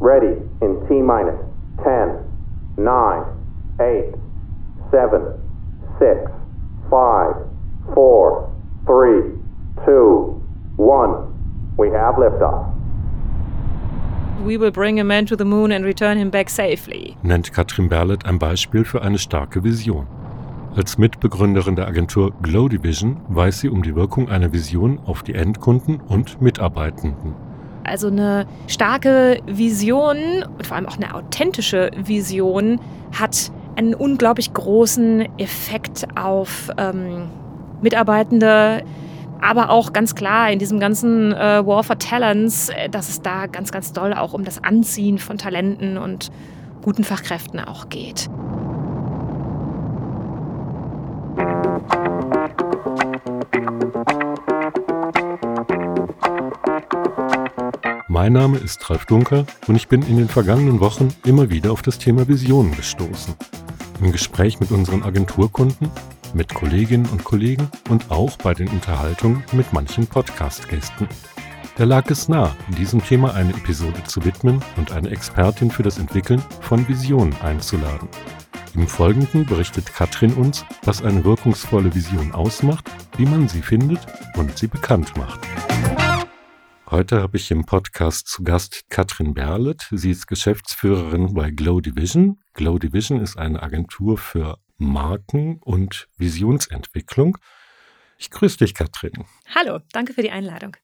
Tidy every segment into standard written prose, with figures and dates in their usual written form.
Ready in T-minus 10, 9, 8, 7, 6, 5, 4, 3, 2, 1. We have liftoff. We will bring a man to the moon and return him back safely, nennt Katrin Berlet ein Beispiel für eine starke Vision. Als Mitbegründerin der Agentur Glow Division weiß sie um die Wirkung einer Vision auf die Endkunden und Mitarbeitenden. Also eine starke Vision und vor allem auch eine authentische Vision hat einen unglaublich großen Effekt auf Mitarbeitende, aber auch ganz klar in diesem ganzen War for Talents, dass es da ganz, ganz doll auch um das Anziehen von Talenten und guten Fachkräften auch geht. Mein Name ist Ralf Dunker und ich bin in den vergangenen Wochen immer wieder auf das Thema Visionen gestoßen. Im Gespräch mit unseren Agenturkunden, mit Kolleginnen und Kollegen und auch bei den Unterhaltungen mit manchen Podcast-Gästen. Da lag es nah, diesem Thema eine Episode zu widmen und eine Expertin für das Entwickeln von Visionen einzuladen. Im Folgenden berichtet Katrin uns, was eine wirkungsvolle Vision ausmacht, wie man sie findet und sie bekannt macht. Heute habe ich im Podcast zu Gast Katrin Berlet. Sie ist Geschäftsführerin bei Glow Division. Glow Division ist eine Agentur für Marken- und Visionsentwicklung. Ich grüße dich, Katrin. Hallo, danke für die Einladung.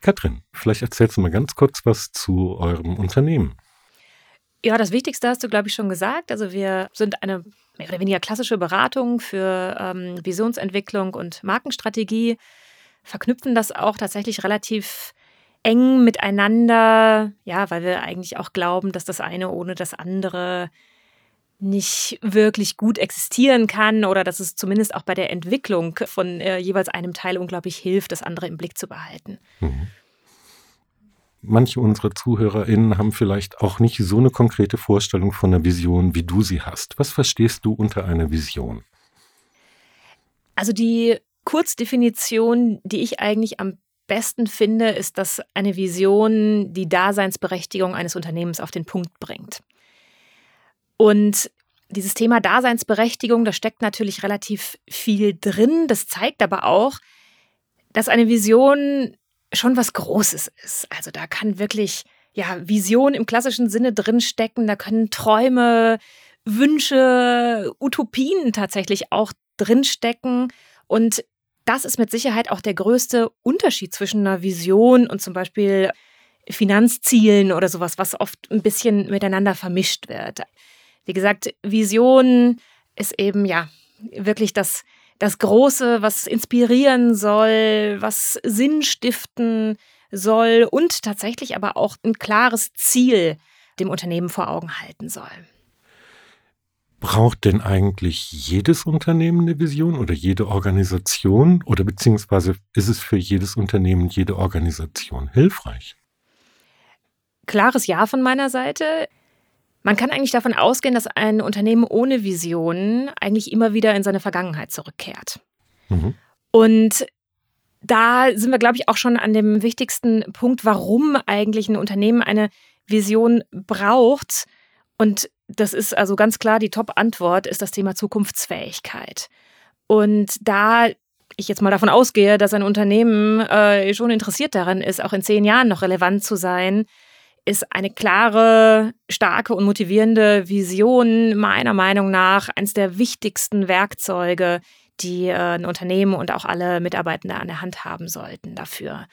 Katrin, vielleicht erzählst du mal ganz kurz was zu eurem Unternehmen. Ja, das Wichtigste hast du, glaube ich, schon gesagt. Also wir sind eine mehr oder weniger klassische Beratung für Visionsentwicklung und Markenstrategie, verknüpfen das auch tatsächlich relativ eng miteinander, ja, weil wir eigentlich auch glauben, dass das eine ohne das andere nicht wirklich gut existieren kann oder dass es zumindest auch bei der Entwicklung von jeweils einem Teil unglaublich hilft, das andere im Blick zu behalten. Mhm. Manche unserer ZuhörerInnen haben vielleicht auch nicht so eine konkrete Vorstellung von einer Vision, wie du sie hast. Was verstehst du unter einer Vision? Also die Kurzdefinition, die ich eigentlich am besten finde, ist, dass eine Vision die Daseinsberechtigung eines Unternehmens auf den Punkt bringt. Und dieses Thema Daseinsberechtigung, da steckt natürlich relativ viel drin. Das zeigt aber auch, dass eine Vision schon was Großes ist. Also da kann wirklich Vision im klassischen Sinne drinstecken. Da können Träume, Wünsche, Utopien tatsächlich auch drinstecken. Und das ist mit Sicherheit auch der größte Unterschied zwischen einer Vision und zum Beispiel Finanzzielen oder sowas, was oft ein bisschen miteinander vermischt wird. Wie gesagt, Vision ist eben wirklich das Große, was inspirieren soll, was Sinn stiften soll und tatsächlich aber auch ein klares Ziel dem Unternehmen vor Augen halten soll. Braucht denn eigentlich jedes Unternehmen eine Vision oder jede Organisation oder beziehungsweise ist es für jedes Unternehmen, jede Organisation hilfreich? Klares Ja von meiner Seite. Man kann eigentlich davon ausgehen, dass ein Unternehmen ohne Vision eigentlich immer wieder in seine Vergangenheit zurückkehrt. Mhm. Und da sind wir, glaube ich, auch schon an dem wichtigsten Punkt, warum eigentlich ein Unternehmen eine Vision braucht. Und das ist also ganz klar, die Top-Antwort ist das Thema Zukunftsfähigkeit. Und da ich jetzt mal davon ausgehe, dass ein Unternehmen schon interessiert daran ist, auch in 10 Jahren noch relevant zu sein, ist eine klare, starke und motivierende Vision meiner Meinung nach eines der wichtigsten Werkzeuge, die ein Unternehmen und auch alle Mitarbeitende an der Hand haben sollten dafür.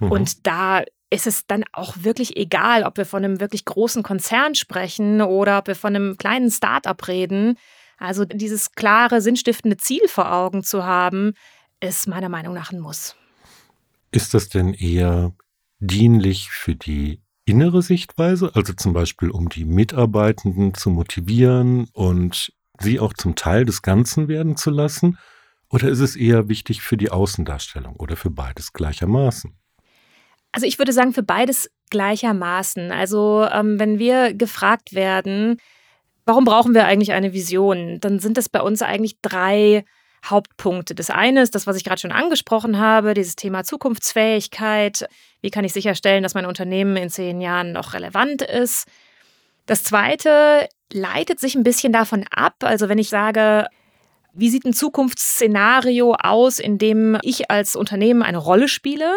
Mhm. Und da ist es dann auch wirklich egal, ob wir von einem wirklich großen Konzern sprechen oder ob wir von einem kleinen Start-up reden. Also dieses klare, sinnstiftende Ziel vor Augen zu haben, ist meiner Meinung nach ein Muss. Ist das denn eher dienlich für die innere Sichtweise, also zum Beispiel um die Mitarbeitenden zu motivieren und sie auch zum Teil des Ganzen werden zu lassen? Oder ist es eher wichtig für die Außendarstellung oder für beides gleichermaßen? Also ich würde sagen, für beides gleichermaßen. Also wenn wir gefragt werden, warum brauchen wir eigentlich eine Vision, dann sind das bei uns eigentlich 3 Hauptpunkte. Das eine ist das, was ich gerade schon angesprochen habe, dieses Thema Zukunftsfähigkeit. Wie kann ich sicherstellen, dass mein Unternehmen in 10 Jahren noch relevant ist? Das zweite leitet sich ein bisschen davon ab. Also wenn ich sage, wie sieht ein Zukunftsszenario aus, in dem ich als Unternehmen eine Rolle spiele?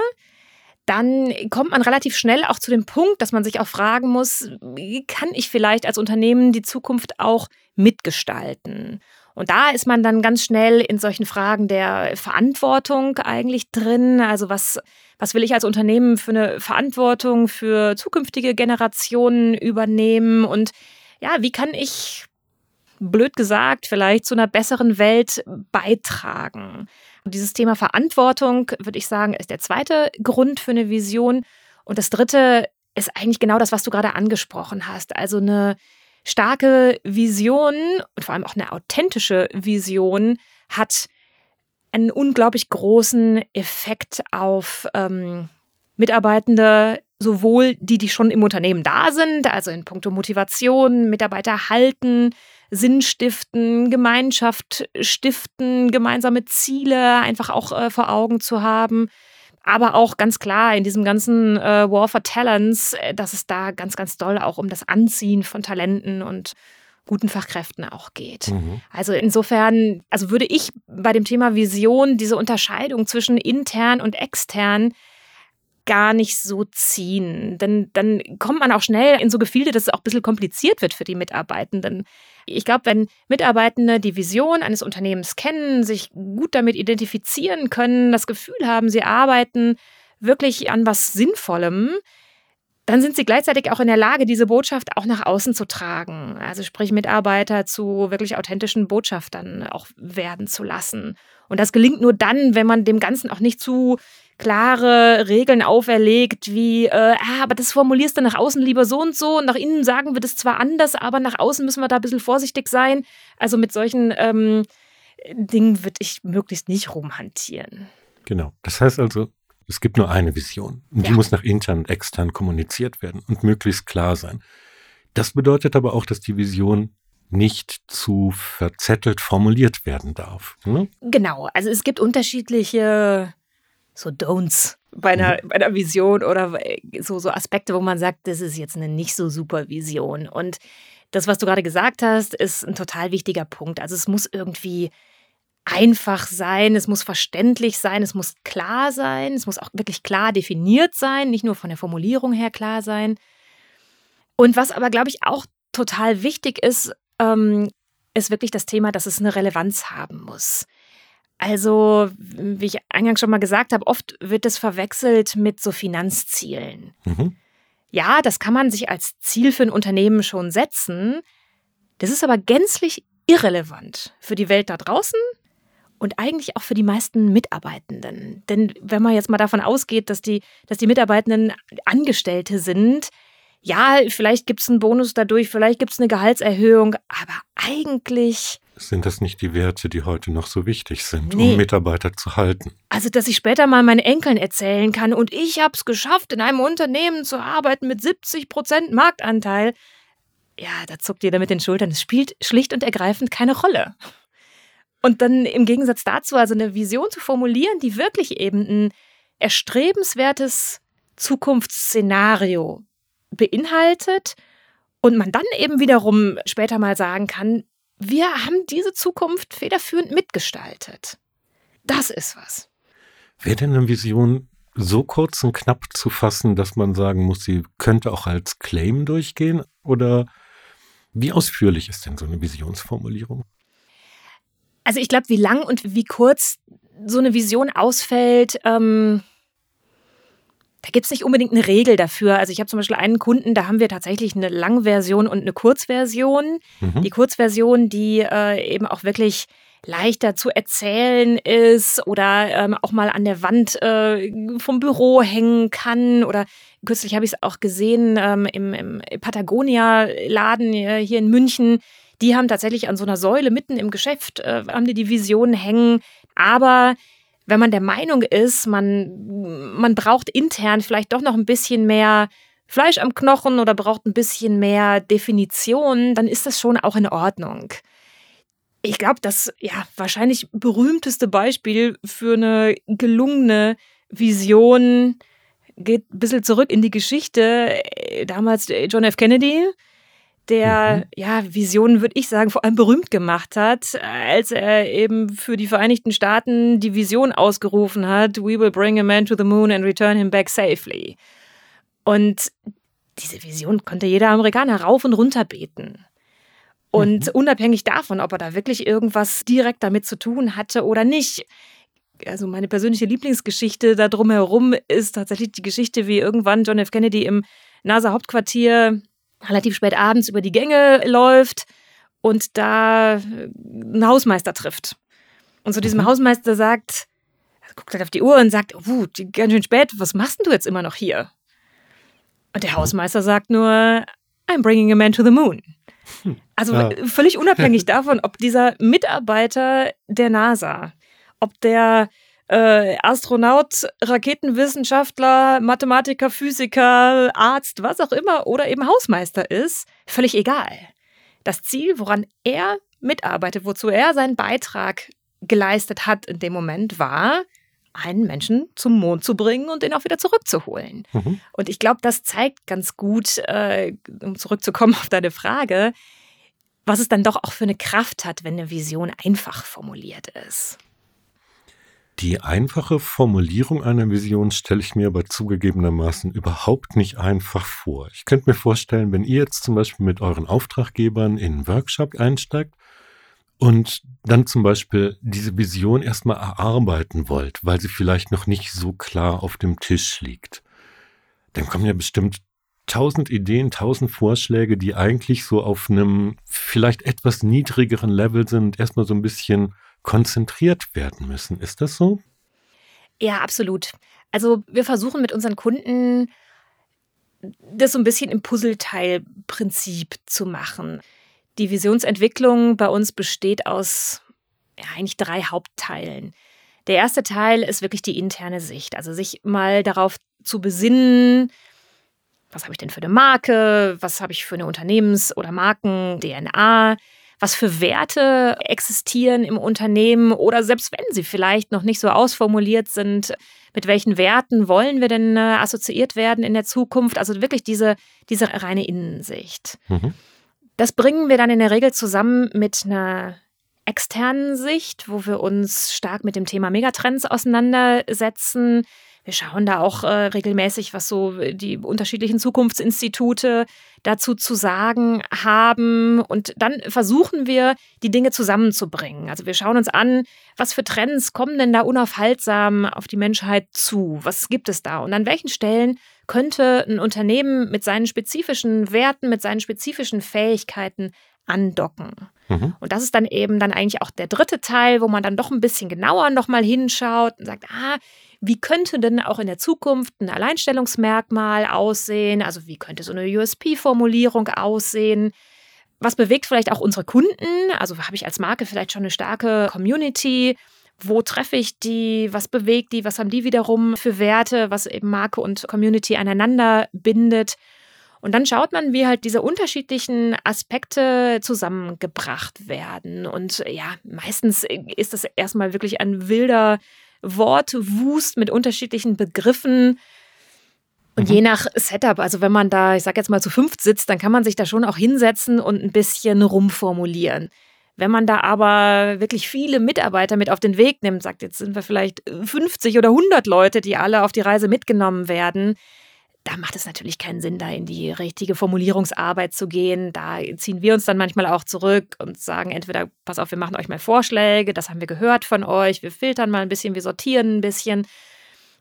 Dann kommt man relativ schnell auch zu dem Punkt, dass man sich auch fragen muss, wie kann ich vielleicht als Unternehmen die Zukunft auch mitgestalten? Und da ist man dann ganz schnell in solchen Fragen der Verantwortung eigentlich drin. Also was will ich als Unternehmen für eine Verantwortung für zukünftige Generationen übernehmen? Und ja, wie kann ich, blöd gesagt, vielleicht zu einer besseren Welt beitragen? Und dieses Thema Verantwortung, würde ich sagen, ist der zweite Grund für eine Vision. Und das dritte ist eigentlich genau das, was du gerade angesprochen hast. Also eine starke Vision und vor allem auch eine authentische Vision hat einen unglaublich großen Effekt auf Mitarbeitende, sowohl die schon im Unternehmen da sind, also in puncto Motivation, Mitarbeiter halten, Sinn stiften, Gemeinschaft stiften, gemeinsame Ziele einfach auch vor Augen zu haben. Aber auch ganz klar in diesem ganzen War for Talents, dass es da ganz, ganz doll auch um das Anziehen von Talenten und guten Fachkräften auch geht. Mhm. Also insofern, also würde ich bei dem Thema Vision diese Unterscheidung zwischen intern und extern gar nicht so ziehen. Denn dann kommt man auch schnell in so Gefilde, dass es auch ein bisschen kompliziert wird für die Mitarbeitenden. Ich glaube, wenn Mitarbeitende die Vision eines Unternehmens kennen, sich gut damit identifizieren können, das Gefühl haben, sie arbeiten wirklich an was Sinnvollem, dann sind sie gleichzeitig auch in der Lage, diese Botschaft auch nach außen zu tragen. Also sprich, Mitarbeiter zu wirklich authentischen Botschaftern auch werden zu lassen. Und das gelingt nur dann, wenn man dem Ganzen auch nicht zu klare Regeln auferlegt, wie, aber das formulierst du nach außen lieber so und so und nach innen sagen wir das zwar anders, aber nach außen müssen wir da ein bisschen vorsichtig sein. Also mit solchen Dingen würde ich möglichst nicht rumhantieren. Genau. Das heißt also, es gibt nur eine Vision und die muss nach intern und extern kommuniziert werden und möglichst klar sein. Das bedeutet aber auch, dass die Vision nicht zu verzettelt formuliert werden darf. Ne? Genau. Also es gibt unterschiedliche so Don'ts bei einer Vision oder so Aspekte, wo man sagt, das ist jetzt eine nicht so super Vision. Und das, was du gerade gesagt hast, ist ein total wichtiger Punkt. Also es muss irgendwie einfach sein, es muss verständlich sein, es muss klar sein, es muss auch wirklich klar definiert sein, nicht nur von der Formulierung her klar sein. Und was aber, glaube ich, auch total wichtig ist, ist wirklich das Thema, dass es eine Relevanz haben muss. Also, wie ich eingangs schon mal gesagt habe, oft wird das verwechselt mit so Finanzzielen. Mhm. Ja, das kann man sich als Ziel für ein Unternehmen schon setzen. Das ist aber gänzlich irrelevant für die Welt da draußen und eigentlich auch für die meisten Mitarbeitenden. Denn wenn man jetzt mal davon ausgeht, dass die Mitarbeitenden Angestellte sind, ja, vielleicht gibt es einen Bonus dadurch, vielleicht gibt es eine Gehaltserhöhung, aber eigentlich sind das nicht die Werte, die heute noch so wichtig sind, um Mitarbeiter zu halten? Also, dass ich später mal meinen Enkeln erzählen kann und ich habe es geschafft, in einem Unternehmen zu arbeiten mit 70% Marktanteil. Ja, da zuckt jeder mit den Schultern. Es spielt schlicht und ergreifend keine Rolle. Und dann im Gegensatz dazu, also eine Vision zu formulieren, die wirklich eben ein erstrebenswertes Zukunftsszenario beinhaltet und man dann eben wiederum später mal sagen kann, wir haben diese Zukunft federführend mitgestaltet. Das ist was. Wäre denn eine Vision so kurz und knapp zu fassen, dass man sagen muss, sie könnte auch als Claim durchgehen? Oder wie ausführlich ist denn so eine Visionsformulierung? Also ich glaube, wie lang und wie kurz so eine Vision ausfällt, da gibt es nicht unbedingt eine Regel dafür. Also ich habe zum Beispiel einen Kunden, da haben wir tatsächlich eine Langversion und eine Kurzversion. Mhm. Die Kurzversion, die eben auch wirklich leichter zu erzählen ist oder auch mal an der Wand vom Büro hängen kann. Oder kürzlich habe ich es auch gesehen im Patagonia-Laden hier in München. Die haben tatsächlich an so einer Säule mitten im Geschäft, haben die Vision hängen. Aber wenn man der Meinung ist, man braucht intern vielleicht doch noch ein bisschen mehr Fleisch am Knochen oder braucht ein bisschen mehr Definition, dann ist das schon auch in Ordnung. Ich glaube, das wahrscheinlich berühmteste Beispiel für eine gelungene Vision geht ein bisschen zurück in die Geschichte. Damals John F. Kennedy, der Visionen, würde ich sagen, vor allem berühmt gemacht hat, als er eben für die Vereinigten Staaten die Vision ausgerufen hat: We will bring a man to the moon and return him back safely. Und diese Vision konnte jeder Amerikaner rauf und runter beten. Und unabhängig davon, ob er da wirklich irgendwas direkt damit zu tun hatte oder nicht. Also meine persönliche Lieblingsgeschichte da drumherum ist tatsächlich die Geschichte, wie irgendwann John F. Kennedy im NASA-Hauptquartier relativ spät abends über die Gänge läuft und da einen Hausmeister trifft. Und zu diesem Hausmeister sagt, er guckt halt auf die Uhr und sagt: Oh, ganz schön spät, was machst denn du jetzt immer noch hier? Und der Hausmeister sagt nur: I'm bringing a man to the moon. Also völlig unabhängig davon, ob dieser Mitarbeiter der NASA, ob der Astronaut, Raketenwissenschaftler, Mathematiker, Physiker, Arzt, was auch immer oder eben Hausmeister ist, völlig egal. Das Ziel, woran er mitarbeitet, wozu er seinen Beitrag geleistet hat in dem Moment, war, einen Menschen zum Mond zu bringen und ihn auch wieder zurückzuholen. Und ich glaube, das zeigt ganz gut, um zurückzukommen auf deine Frage, was es dann doch auch für eine Kraft hat, wenn eine Vision einfach formuliert ist. Die einfache Formulierung einer Vision stelle ich mir aber zugegebenermaßen überhaupt nicht einfach vor. Ich könnte mir vorstellen, wenn ihr jetzt zum Beispiel mit euren Auftraggebern in einen Workshop einsteigt, und dann zum Beispiel diese Vision erstmal erarbeiten wollt, weil sie vielleicht noch nicht so klar auf dem Tisch liegt. Dann kommen ja bestimmt 1000 Ideen, 1000 Vorschläge, die eigentlich so auf einem vielleicht etwas niedrigeren Level sind, erstmal so ein bisschen konzentriert werden müssen. Ist das so? Ja, absolut. Also wir versuchen mit unseren Kunden, das so ein bisschen im Puzzleteilprinzip zu machen. Die Visionsentwicklung bei uns besteht aus eigentlich 3 Hauptteilen. Der erste Teil ist wirklich die interne Sicht, also sich mal darauf zu besinnen, was habe ich denn für eine Marke, was habe ich für eine Unternehmens- oder Marken-DNA, was für Werte existieren im Unternehmen oder selbst wenn sie vielleicht noch nicht so ausformuliert sind, mit welchen Werten wollen wir denn assoziiert werden in der Zukunft, also wirklich diese reine Innensicht. Das bringen wir dann in der Regel zusammen mit einer externen Sicht, wo wir uns stark mit dem Thema Megatrends auseinandersetzen. Wir schauen da auch regelmäßig, was so die unterschiedlichen Zukunftsinstitute dazu zu sagen haben. Und dann versuchen wir, die Dinge zusammenzubringen. Also wir schauen uns an, was für Trends kommen denn da unaufhaltsam auf die Menschheit zu? Was gibt es da? Und an welchen Stellen könnte ein Unternehmen mit seinen spezifischen Werten, mit seinen spezifischen Fähigkeiten andocken? Und das ist dann eben dann eigentlich auch der dritte Teil, wo man dann doch ein bisschen genauer nochmal hinschaut und sagt, wie könnte denn auch in der Zukunft ein Alleinstellungsmerkmal aussehen? Also wie könnte so eine USP-Formulierung aussehen? Was bewegt vielleicht auch unsere Kunden? Also habe ich als Marke vielleicht schon eine starke Community? Wo treffe ich die? Was bewegt die? Was haben die wiederum für Werte? Was eben Marke und Community aneinander bindet? Und dann schaut man, wie halt diese unterschiedlichen Aspekte zusammengebracht werden. Und ja, meistens ist das erstmal wirklich ein wilder Wortwust mit unterschiedlichen Begriffen. Und je nach Setup, also wenn man da, ich sag jetzt mal, zu 5 sitzt, dann kann man sich da schon auch hinsetzen und ein bisschen rumformulieren. Wenn man da aber wirklich viele Mitarbeiter mit auf den Weg nimmt, sagt, jetzt sind wir vielleicht 50 oder 100 Leute, die alle auf die Reise mitgenommen werden, da macht es natürlich keinen Sinn, da in die richtige Formulierungsarbeit zu gehen. Da ziehen wir uns dann manchmal auch zurück und sagen entweder, pass auf, wir machen euch mal Vorschläge, das haben wir gehört von euch, wir filtern mal ein bisschen, wir sortieren ein bisschen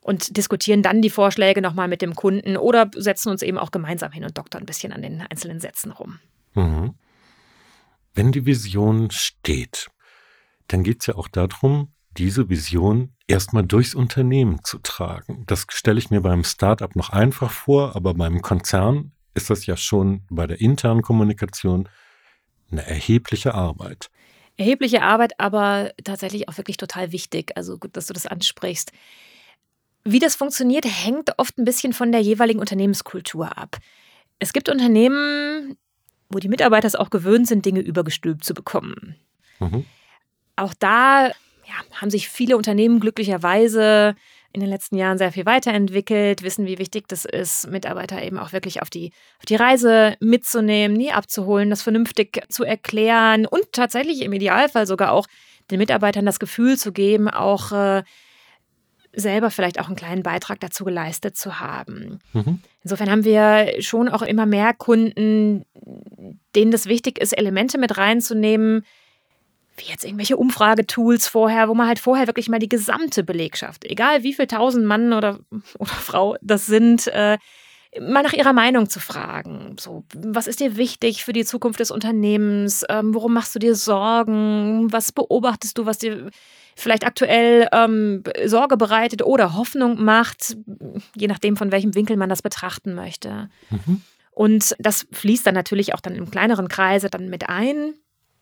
und diskutieren dann die Vorschläge nochmal mit dem Kunden oder setzen uns eben auch gemeinsam hin und doktern ein bisschen an den einzelnen Sätzen rum. Wenn die Vision steht, dann geht es ja auch darum, diese Vision erstmal durchs Unternehmen zu tragen. Das stelle ich mir beim Startup noch einfach vor, aber beim Konzern ist das ja schon bei der internen Kommunikation eine erhebliche Arbeit. Erhebliche Arbeit, aber tatsächlich auch wirklich total wichtig. Also gut, dass du das ansprichst. Wie das funktioniert, hängt oft ein bisschen von der jeweiligen Unternehmenskultur ab. Es gibt Unternehmen, wo die Mitarbeiter es auch gewöhnt sind, Dinge übergestülpt zu bekommen. Mhm. Auch da haben sich viele Unternehmen glücklicherweise in den letzten Jahren sehr viel weiterentwickelt, wissen, wie wichtig das ist, Mitarbeiter eben auch wirklich auf die Reise mitzunehmen, nie abzuholen, das vernünftig zu erklären und tatsächlich im Idealfall sogar auch den Mitarbeitern das Gefühl zu geben, auch selber vielleicht auch einen kleinen Beitrag dazu geleistet zu haben. Mhm. Insofern haben wir schon auch immer mehr Kunden, denen das wichtig ist, Elemente mit reinzunehmen, wie jetzt irgendwelche Umfragetools vorher, wo man halt vorher wirklich mal die gesamte Belegschaft, egal wie viel 1000 Mann oder Frau das sind, mal nach ihrer Meinung zu fragen. So, was ist dir wichtig für die Zukunft des Unternehmens? Worum machst du dir Sorgen? Was beobachtest du, was dir vielleicht aktuell Sorge bereitet oder Hoffnung macht? Je nachdem, von welchem Winkel man das betrachten möchte. Mhm. Und das fließt dann natürlich auch dann im kleineren Kreise dann mit ein.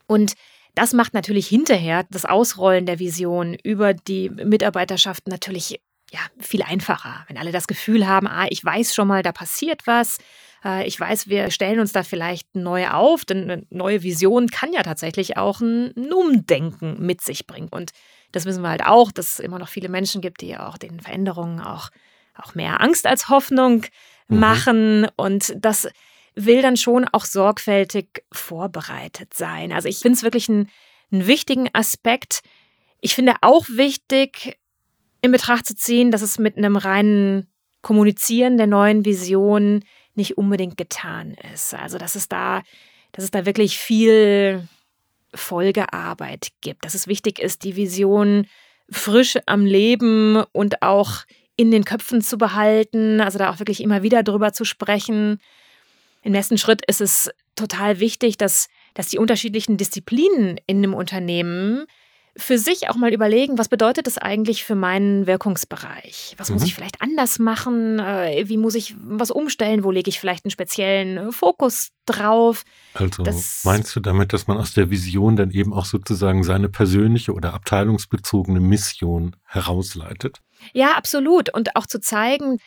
Und das macht natürlich hinterher das Ausrollen der Vision über die Mitarbeiterschaft natürlich viel einfacher, wenn alle das Gefühl haben, ich weiß schon mal, da passiert was, ich weiß, wir stellen uns da vielleicht neu auf, denn eine neue Vision kann ja tatsächlich auch ein Umdenken mit sich bringen. Und das wissen wir halt auch, dass es immer noch viele Menschen gibt, die auch den Veränderungen auch mehr Angst als Hoffnung machen und das will dann schon auch sorgfältig vorbereitet sein. Also ich finde es wirklich einen wichtigen Aspekt. Ich finde auch wichtig, in Betracht zu ziehen, dass es mit einem reinen Kommunizieren der neuen Vision nicht unbedingt getan ist. Also dass es da wirklich viel Folgearbeit gibt. Dass es wichtig ist, die Vision frisch am Leben und auch in den Köpfen zu behalten. Also da auch wirklich immer wieder drüber zu sprechen. Im nächsten Schritt ist es total wichtig, dass die unterschiedlichen Disziplinen in einem Unternehmen für sich auch mal überlegen, was bedeutet das eigentlich für meinen Wirkungsbereich? Was muss ich vielleicht anders machen? Wie muss ich was umstellen? Wo lege ich vielleicht einen speziellen Fokus drauf? Also meinst du damit, dass man aus der Vision dann eben auch sozusagen seine persönliche oder abteilungsbezogene Mission herausleitet? Ja, absolut. Und auch zu zeigen,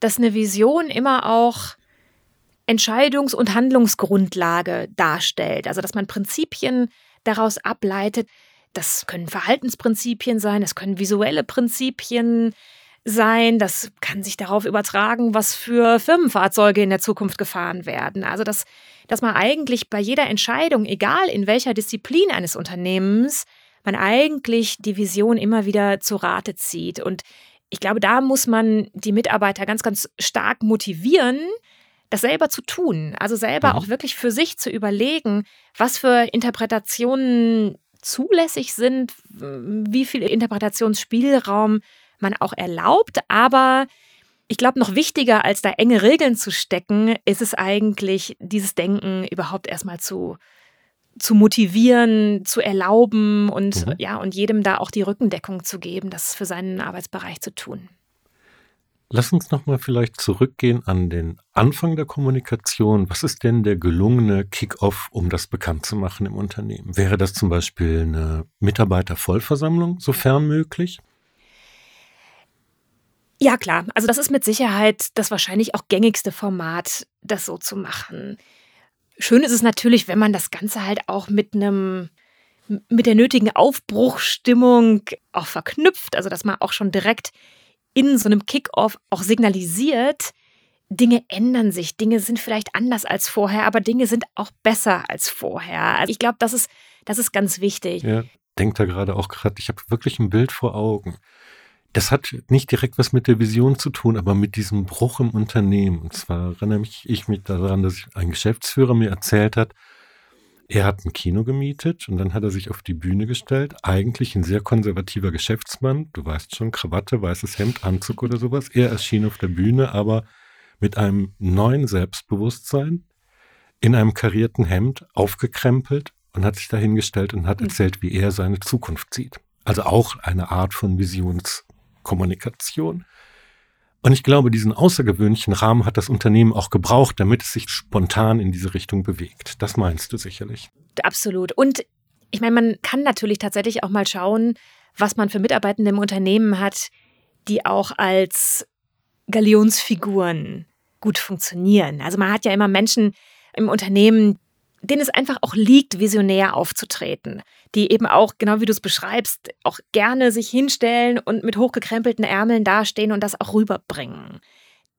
dass eine Vision immer auch Entscheidungs- und Handlungsgrundlage darstellt. Also, dass man Prinzipien daraus ableitet. Das können Verhaltensprinzipien sein, das können visuelle Prinzipien sein. Das kann sich darauf übertragen, was für Firmenfahrzeuge in der Zukunft gefahren werden. Also, dass man eigentlich bei jeder Entscheidung, egal in welcher Disziplin eines Unternehmens, man eigentlich die Vision immer wieder zu Rate zieht. Und ich glaube, da muss man die Mitarbeiter ganz, ganz stark motivieren, das selber zu tun, also selber auch wirklich für sich zu überlegen, was für Interpretationen zulässig sind, wie viel Interpretationsspielraum man auch erlaubt. Aber ich glaube, noch wichtiger als da enge Regeln zu stecken, ist es eigentlich, dieses Denken überhaupt erstmal zu motivieren, zu erlauben und, und jedem da auch die Rückendeckung zu geben, das für seinen Arbeitsbereich zu tun. Lass uns nochmal vielleicht zurückgehen an den Anfang der Kommunikation. Was ist denn der gelungene Kick-Off, um das bekannt zu machen im Unternehmen? Wäre das zum Beispiel eine Mitarbeitervollversammlung, sofern möglich? Ja, klar. Also das ist mit Sicherheit das wahrscheinlich auch gängigste Format, das so zu machen. Schön ist es natürlich, wenn man das Ganze halt auch mit der nötigen Aufbruchstimmung auch verknüpft. Also dass man auch schon direkt in so einem Kick-Off auch signalisiert, Dinge ändern sich, Dinge sind vielleicht anders als vorher, aber Dinge sind auch besser als vorher. Also ich glaube, das ist ganz wichtig. Ja, denk da gerade, ich habe wirklich ein Bild vor Augen. Das hat nicht direkt was mit der Vision zu tun, aber mit diesem Bruch im Unternehmen. Und zwar erinnere ich mich daran, dass ein Geschäftsführer mir erzählt hat, er hat ein Kino gemietet und dann hat er sich auf die Bühne gestellt. Eigentlich ein sehr konservativer Geschäftsmann. Du weißt schon, Krawatte, weißes Hemd, Anzug oder sowas. Er erschien auf der Bühne, aber mit einem neuen Selbstbewusstsein, in einem karierten Hemd, aufgekrempelt und hat sich dahingestellt und hat erzählt, wie er seine Zukunft sieht. Also auch eine Art von Visionskommunikation. Und ich glaube, diesen außergewöhnlichen Rahmen hat das Unternehmen auch gebraucht, damit es sich spontan in diese Richtung bewegt. Das meinst du sicherlich. Absolut. Und ich meine, man kann natürlich tatsächlich auch mal schauen, was man für Mitarbeitende im Unternehmen hat, die auch als Galionsfiguren gut funktionieren. Also man hat ja immer Menschen im Unternehmen, denen es einfach auch liegt, visionär aufzutreten, die eben auch, genau wie du es beschreibst, auch gerne sich hinstellen und mit hochgekrempelten Ärmeln dastehen und das auch rüberbringen.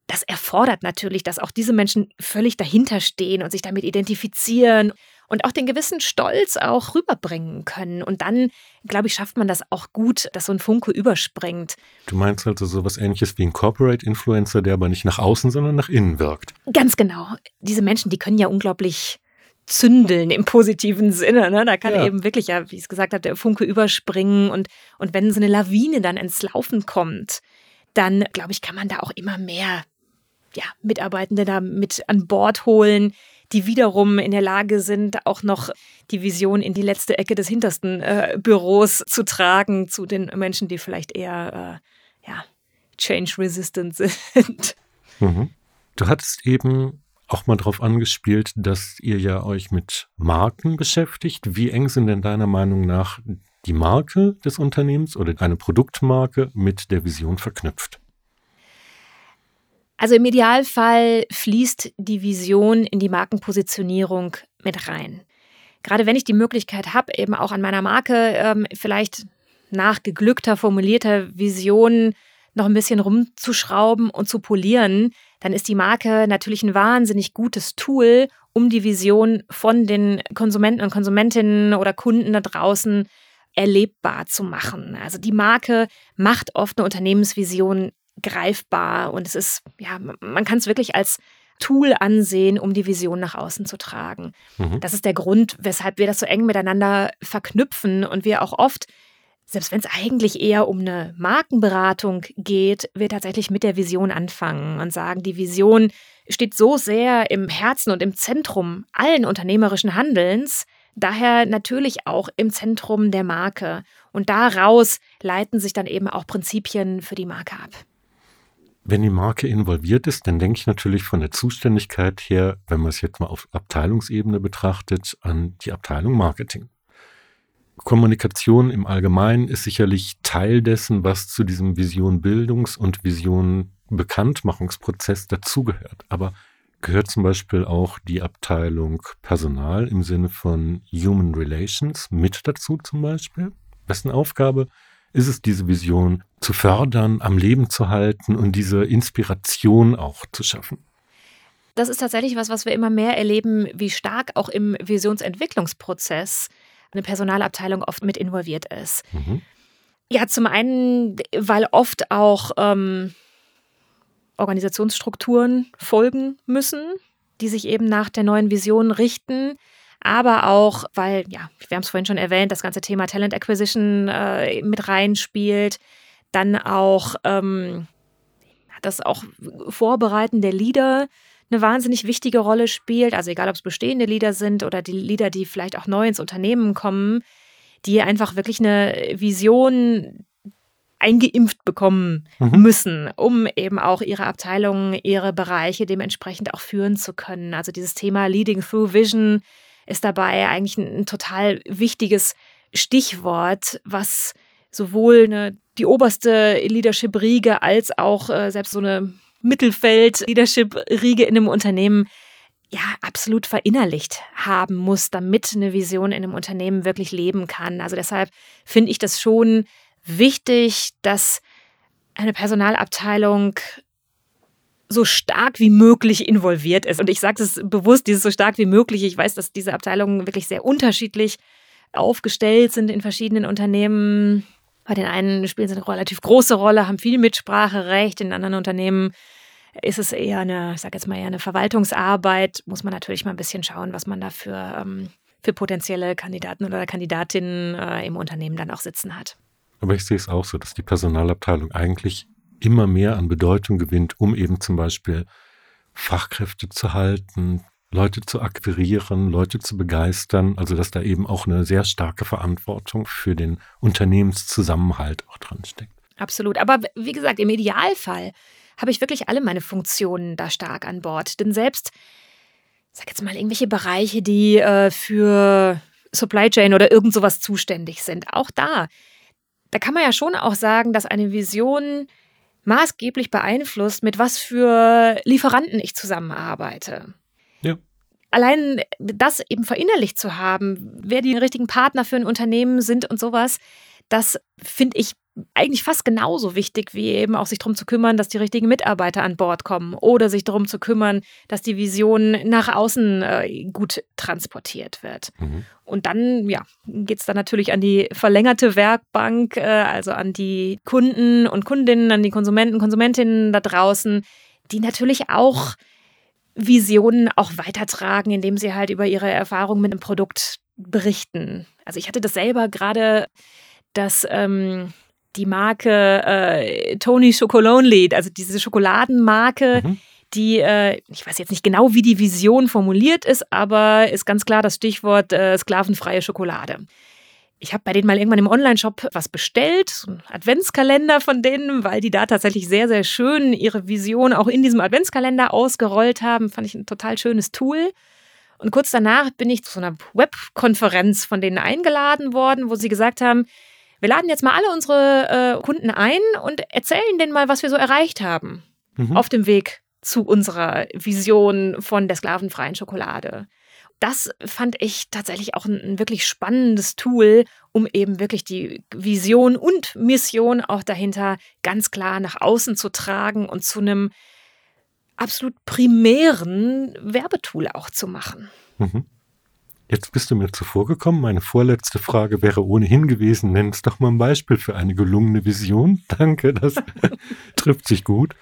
Das erfordert natürlich, dass auch diese Menschen völlig dahinter stehen und sich damit identifizieren und auch den gewissen Stolz auch rüberbringen können. Und dann, glaube ich, schafft man das auch gut, dass so ein Funke überspringt. Du meinst also sowas Ähnliches wie ein Corporate-Influencer, der aber nicht nach außen, sondern nach innen wirkt. Ganz genau. Diese Menschen, die können ja unglaublich zündeln im positiven Sinne. Ne? Da kann eben wirklich, ja, wie ich es gesagt habe, der Funke überspringen. Und wenn so eine Lawine dann ins Laufen kommt, dann, glaube ich, kann man da auch immer mehr Mitarbeitende da mit an Bord holen, die wiederum in der Lage sind, auch noch die Vision in die letzte Ecke des hintersten Büros zu tragen, zu den Menschen, die vielleicht eher change-resistant sind. Mhm. Du hattest eben auch mal drauf angespielt, dass ihr ja euch mit Marken beschäftigt. Wie eng sind denn deiner Meinung nach die Marke des Unternehmens oder eine Produktmarke mit der Vision verknüpft? Also im Idealfall fließt die Vision in die Markenpositionierung mit rein. Gerade wenn ich die Möglichkeit habe, eben auch an meiner Marke vielleicht nach geglückter, formulierter Vision noch ein bisschen rumzuschrauben und zu polieren, dann ist die Marke natürlich ein wahnsinnig gutes Tool, um die Vision von den Konsumenten und Konsumentinnen oder Kunden da draußen erlebbar zu machen. Also die Marke macht oft eine Unternehmensvision greifbar und es ist, man kann es wirklich als Tool ansehen, um die Vision nach außen zu tragen. Mhm. Das ist der Grund, weshalb wir das so eng miteinander verknüpfen und wir auch oft, selbst wenn es eigentlich eher um eine Markenberatung geht, wir tatsächlich mit der Vision anfangen und sagen, die Vision steht so sehr im Herzen und im Zentrum allen unternehmerischen Handelns, daher natürlich auch im Zentrum der Marke. Und daraus leiten sich dann eben auch Prinzipien für die Marke ab. Wenn die Marke involviert ist, dann denke ich natürlich von der Zuständigkeit her, wenn man es jetzt mal auf Abteilungsebene betrachtet, an die Abteilung Marketing. Kommunikation im Allgemeinen ist sicherlich Teil dessen, was zu diesem Vision-Bildungs- und Vision-Bekanntmachungsprozess dazugehört. Aber gehört zum Beispiel auch die Abteilung Personal im Sinne von Human Relations mit dazu zum Beispiel? Wessen Aufgabe ist es, diese Vision zu fördern, am Leben zu halten und diese Inspiration auch zu schaffen? Das ist tatsächlich was wir immer mehr erleben, wie stark auch im Visionsentwicklungsprozess eine Personalabteilung oft mit involviert ist. Mhm. Ja, zum einen, weil oft auch Organisationsstrukturen folgen müssen, die sich eben nach der neuen Vision richten. Aber auch, weil, wir haben es vorhin schon erwähnt, das ganze Thema Talent Acquisition mit reinspielt. Dann auch das auch Vorbereiten der Leader eine wahnsinnig wichtige Rolle spielt. Also egal, ob es bestehende Leader sind oder die Leader, die vielleicht auch neu ins Unternehmen kommen, die einfach wirklich eine Vision eingeimpft bekommen müssen, um eben auch ihre Abteilungen, ihre Bereiche dementsprechend auch führen zu können. Also dieses Thema Leading Through Vision ist dabei eigentlich ein total wichtiges Stichwort, was sowohl die oberste Leadership-Riege als auch selbst so eine Mittelfeld-Leadership-Riege in einem Unternehmen absolut verinnerlicht haben muss, damit eine Vision in einem Unternehmen wirklich leben kann. Also deshalb finde ich das schon wichtig, dass eine Personalabteilung so stark wie möglich involviert ist. Und ich sage es bewusst, dieses so stark wie möglich. Ich weiß, dass diese Abteilungen wirklich sehr unterschiedlich aufgestellt sind in verschiedenen Unternehmen. Bei den einen spielen sie eine relativ große Rolle, haben viel Mitspracherecht. In anderen Unternehmen ist es eher eine Verwaltungsarbeit. Muss man natürlich mal ein bisschen schauen, was man da für potenzielle Kandidaten oder Kandidatinnen im Unternehmen dann auch sitzen hat. Aber ich sehe es auch so, dass die Personalabteilung eigentlich immer mehr an Bedeutung gewinnt, um eben zum Beispiel Fachkräfte zu halten, Leute zu akquirieren, Leute zu begeistern. Also dass da eben auch eine sehr starke Verantwortung für den Unternehmenszusammenhalt auch dran steckt. Absolut. Aber wie gesagt, im Idealfall habe ich wirklich alle meine Funktionen da stark an Bord. Denn selbst, ich sage jetzt mal, irgendwelche Bereiche, die für Supply Chain oder irgend sowas zuständig sind, auch da kann man ja schon auch sagen, dass eine Vision maßgeblich beeinflusst, mit was für Lieferanten ich zusammenarbeite. Ja. allein das eben verinnerlicht zu haben, wer die richtigen Partner für ein Unternehmen sind und sowas, das finde ich eigentlich fast genauso wichtig, wie eben auch sich darum zu kümmern, dass die richtigen Mitarbeiter an Bord kommen oder sich darum zu kümmern, dass die Vision nach außen gut transportiert wird. Mhm. Und dann ja, geht es dann natürlich an die verlängerte Werkbank, also an die Kunden und Kundinnen, an die Konsumenten, Konsumentinnen da draußen, die natürlich auch Visionen auch weitertragen, indem sie halt über ihre Erfahrungen mit einem Produkt berichten. Also ich hatte das selber gerade, dass die Marke Tony Chocolonely, also diese Schokoladenmarke, die, ich weiß jetzt nicht genau, wie die Vision formuliert ist, aber ist ganz klar das Stichwort sklavenfreie Schokolade. Ich habe bei denen mal irgendwann im Onlineshop was bestellt, so einen Adventskalender von denen, weil die da tatsächlich sehr, sehr schön ihre Vision auch in diesem Adventskalender ausgerollt haben. Fand ich ein total schönes Tool. Und kurz danach bin ich zu so einer Webkonferenz von denen eingeladen worden, wo sie gesagt haben, wir laden jetzt mal alle unsere Kunden ein und erzählen denen mal, was wir so erreicht haben auf dem Weg zu unserer Vision von der sklavenfreien Schokolade. Das fand ich tatsächlich auch ein wirklich spannendes Tool, um eben wirklich die Vision und Mission auch dahinter ganz klar nach außen zu tragen und zu einem absolut primären Werbetool auch zu machen. Mhm. Jetzt bist du mir zuvorgekommen. Meine vorletzte Frage wäre ohnehin gewesen, nenn uns doch mal ein Beispiel für eine gelungene Vision. Danke, das trifft sich gut.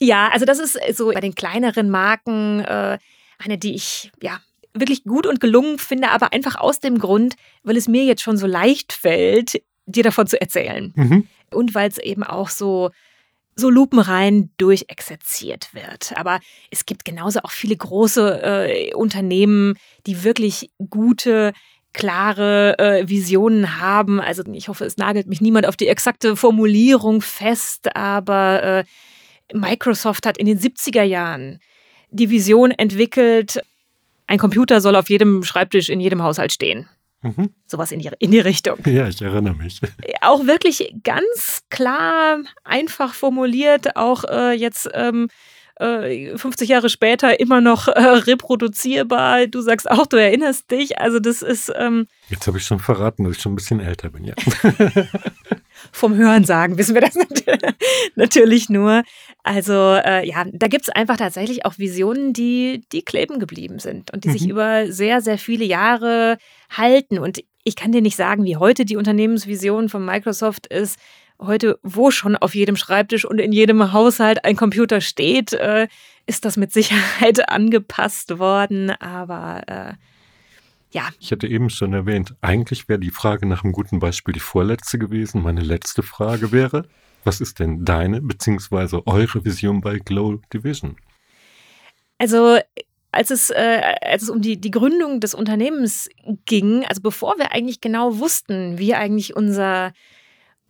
Ja, also das ist so bei den kleineren Marken eine, die ich, ja, wirklich gut und gelungen finde, aber einfach aus dem Grund, weil es mir jetzt schon so leicht fällt, dir davon zu erzählen. Mhm. Und weil es eben auch so lupenrein durchexerziert wird. Aber es gibt genauso auch viele große Unternehmen, die wirklich gute, klare Visionen haben. Also ich hoffe, es nagelt mich niemand auf die exakte Formulierung fest, aber Microsoft hat in den 70er Jahren die Vision entwickelt, ein Computer soll auf jedem Schreibtisch, in jedem Haushalt stehen. Mhm. Sowas in die Richtung. Ja, ich erinnere mich. Auch wirklich ganz klar, einfach formuliert, auch jetzt 50 Jahre später immer noch reproduzierbar. Du sagst auch, du erinnerst dich. Also das ist... Jetzt habe ich schon verraten, dass ich schon ein bisschen älter bin, ja. Vom Hörensagen wissen wir das natürlich nur. Also ja, da gibt es einfach tatsächlich auch Visionen, die kleben geblieben sind und die sich über sehr, sehr viele Jahre halten. Und ich kann dir nicht sagen, wie heute die Unternehmensvision von Microsoft ist, heute wo schon auf jedem Schreibtisch und in jedem Haushalt ein Computer steht, ist das mit Sicherheit angepasst worden, aber... Ja. Ich hatte eben schon erwähnt, eigentlich wäre die Frage nach einem guten Beispiel die vorletzte gewesen. Meine letzte Frage wäre, was ist denn deine bzw. eure Vision bei Glow Division? Also als es um die Gründung des Unternehmens ging, also bevor wir eigentlich genau wussten, wie eigentlich unser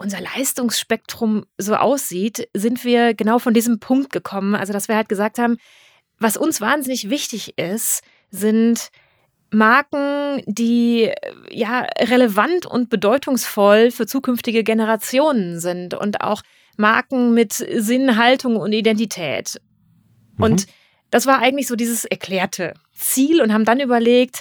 Leistungsspektrum so aussieht, sind wir genau von diesem Punkt gekommen. Also dass wir halt gesagt haben, was uns wahnsinnig wichtig ist, sind Marken, die ja relevant und bedeutungsvoll für zukünftige Generationen sind und auch Marken mit Sinn, Haltung und Identität. Und das war eigentlich so dieses erklärte Ziel und haben dann überlegt,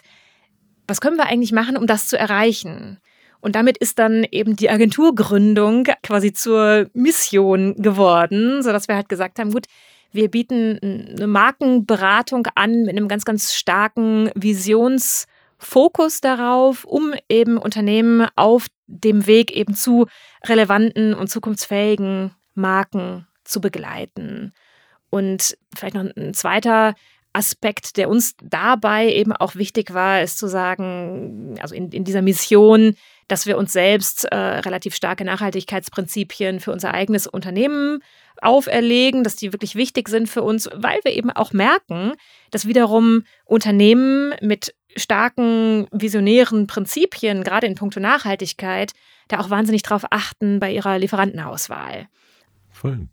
was können wir eigentlich machen, um das zu erreichen? Und damit ist dann eben die Agenturgründung quasi zur Mission geworden, sodass wir halt gesagt haben, gut, wir bieten eine Markenberatung an mit einem ganz, ganz starken Visionsfokus darauf, um eben Unternehmen auf dem Weg eben zu relevanten und zukunftsfähigen Marken zu begleiten. Und vielleicht noch ein zweiter Aspekt, der uns dabei eben auch wichtig war, ist zu sagen, also in dieser Mission, dass wir uns selbst relativ starke Nachhaltigkeitsprinzipien für unser eigenes Unternehmen auferlegen, dass die wirklich wichtig sind für uns, weil wir eben auch merken, dass wiederum Unternehmen mit starken visionären Prinzipien, gerade in puncto Nachhaltigkeit, da auch wahnsinnig drauf achten bei ihrer Lieferantenauswahl. Voll.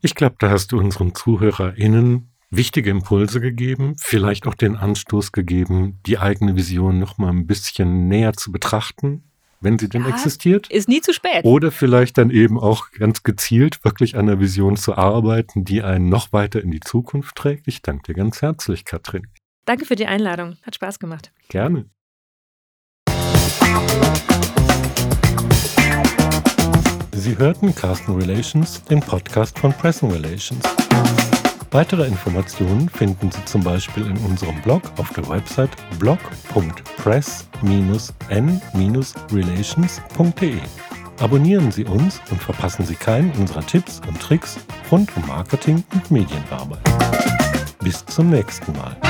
Ich glaube, da hast du unseren ZuhörerInnen wichtige Impulse gegeben, vielleicht auch den Anstoß gegeben, die eigene Vision noch mal ein bisschen näher zu betrachten, wenn sie denn existiert. Ist nie zu spät. Oder vielleicht dann eben auch ganz gezielt wirklich an der Vision zu arbeiten, die einen noch weiter in die Zukunft trägt. Ich danke dir ganz herzlich, Katrin. Danke für die Einladung. Hat Spaß gemacht. Gerne. Sie hörten Carsten Relations, den Podcast von Press & Relations. Weitere Informationen finden Sie zum Beispiel in unserem Blog auf der Website blog.press-n-relations.de. Abonnieren Sie uns und verpassen Sie keinen unserer Tipps und Tricks rund um Marketing und Medienarbeit. Bis zum nächsten Mal.